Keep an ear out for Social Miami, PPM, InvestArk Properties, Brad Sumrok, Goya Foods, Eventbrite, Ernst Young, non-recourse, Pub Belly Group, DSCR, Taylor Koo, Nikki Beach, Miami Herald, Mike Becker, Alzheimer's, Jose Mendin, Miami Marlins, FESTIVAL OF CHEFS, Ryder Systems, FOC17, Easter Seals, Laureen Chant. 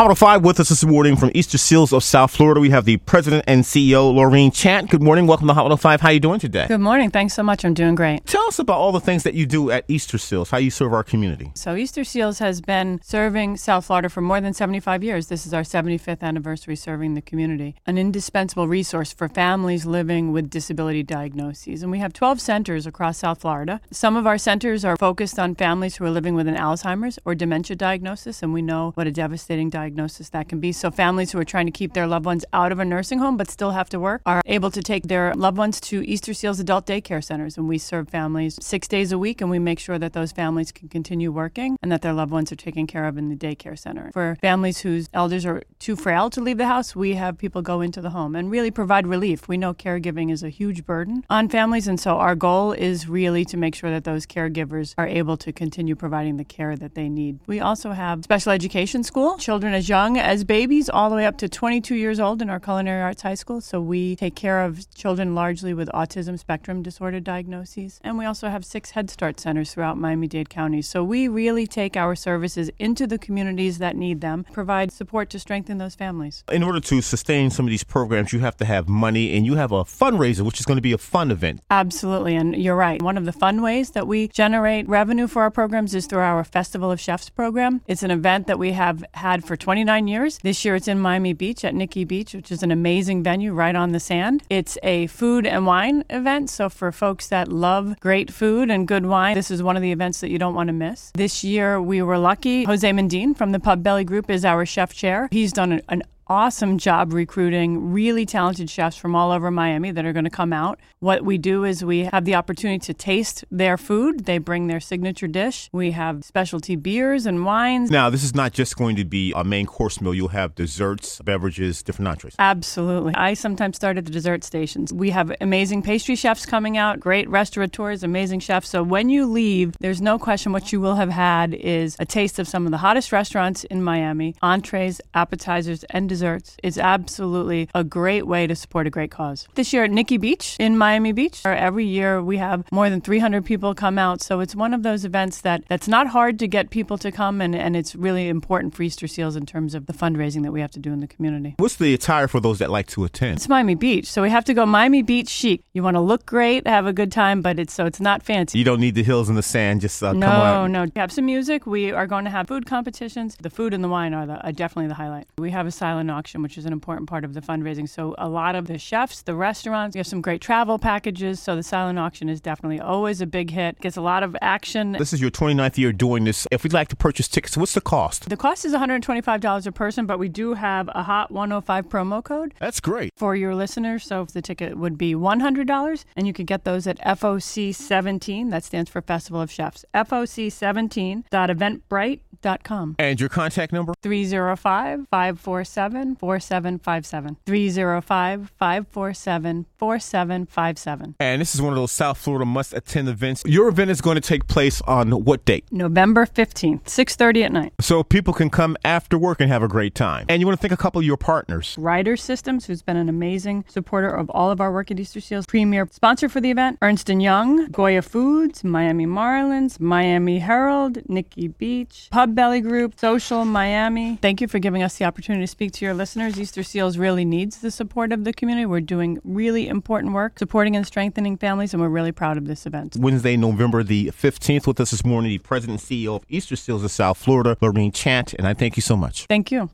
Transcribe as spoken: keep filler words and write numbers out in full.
Model five with us this morning from Easter Seals of South Florida. We have the president and C E O, Laureen Chant. Good morning. Welcome to Hot one oh five. How are you doing today? Good morning. Thanks so much. I'm doing great. Tell us about all the things that you do at Easter Seals, how you serve our community. So Easter Seals has been serving South Florida for more than seventy-five years. This is our seventy-fifth anniversary serving the community, an indispensable resource for families living with disability diagnoses. And we have twelve centers across South Florida. Some of our centers are focused on families who are living with an Alzheimer's or dementia diagnosis, and we know what a devastating diagnosis that can be. So families who are trying to keep their loved ones out of a nursing home but still have to work are able to take their loved ones to Easter Seals adult daycare centers, and we serve families six days a week, and we make sure that those families can continue working and that their loved ones are taken care of in the daycare center. For families whose elders are too frail to leave the house, we have people go into the home and really provide relief. We know caregiving is a huge burden on families, and so our goal is really to make sure that those caregivers are able to continue providing the care that they need. We also have special education school, children as young as babies all the way up to twenty-two years old in our Culinary Arts High School. So we take care of children largely with autism spectrum disorder diagnoses. And we also have six Head Start centers throughout Miami-Dade County. So we really take our services into the communities that need them, provide support to strengthen those families. In order to sustain some of these programs, you have to have money, and you have a fundraiser, which is going to be a fun event. Absolutely, and you're right. One of the fun ways that we generate revenue for our programs is through our Festival of Chefs program. It's an event that we have had for twenty-nine years. This year it's in Miami Beach at Nikki Beach, which is an amazing venue right on the sand. It's a food and wine event, so for folks that love great food and good wine, this is one of the events that you don't want to miss. This year we were lucky. Jose Mendin from the Pub Belly Group is our chef chair. He's done an, an awesome job recruiting really talented chefs from all over Miami that are going to come out. What we do is we have the opportunity to taste their food. They bring their signature dish. We have specialty beers and wines. Now, this is not just going to be a main course meal. You'll have desserts, beverages, different entrees. Absolutely. I sometimes start at the dessert stations. We have amazing pastry chefs coming out, great restaurateurs, amazing chefs. So when you leave, there's no question what you will have had is a taste of some of the hottest restaurants in Miami, entrees, appetizers, and desserts. It's absolutely a great way to support a great cause. This year at Nikki Beach in Miami Beach, every year we have more than three hundred people come out. So it's one of those events that, that's not hard to get people to come, and, and it's really important for Easter Seals in terms of the fundraising that we have to do in the community. What's the attire for those that like to attend? It's Miami Beach, so we have to go Miami Beach chic. You want to look great, have a good time, but it's so it's not fancy. You don't need the hills and the sand, just uh, no, come on. No, no. We have some music. We are going to have food competitions. The food and the wine are, the, are definitely the highlight. We have a silent auction, which is an important part of the fundraising. So a lot of the chefs, the restaurants, you have some great travel packages. So the silent auction is definitely always a big hit. Gets a lot of action. This is your twenty-ninth year doing this. If we'd like to purchase tickets, what's the cost? The cost is one hundred twenty-five dollars a person, but we do have a Hot one oh five promo code. That's great. For your listeners. So if the ticket would be one hundred dollars, and you could get those at F O C seventeen. That stands for Festival of Chefs. F O C seventeen dot eventbrite dot com. And your contact number? three oh five, five four seven. four seven five seven. three oh five, five four seven, four seven five seven. And this is one of those South Florida must-attend events. Your event is going to take place on what date? November fifteenth, six thirty at night. So people can come after work and have a great time. And you want to thank a couple of your partners. Ryder Systems, who's been an amazing supporter of all of our work at Easter Seals. Premier sponsor for the event, Ernst Young, Goya Foods, Miami Marlins, Miami Herald, Nikki Beach, Pub Belly Group, Social Miami. Thank you for giving us the opportunity to speak to your listeners. Easter Seals really needs the support of the community. We're doing really important work, supporting and strengthening families, and we're really proud of this event. Wednesday, November the fifteenth, with us this morning, the president and C E O of Easter Seals of South Florida, Laureen Chant, and I thank you so much. Thank you.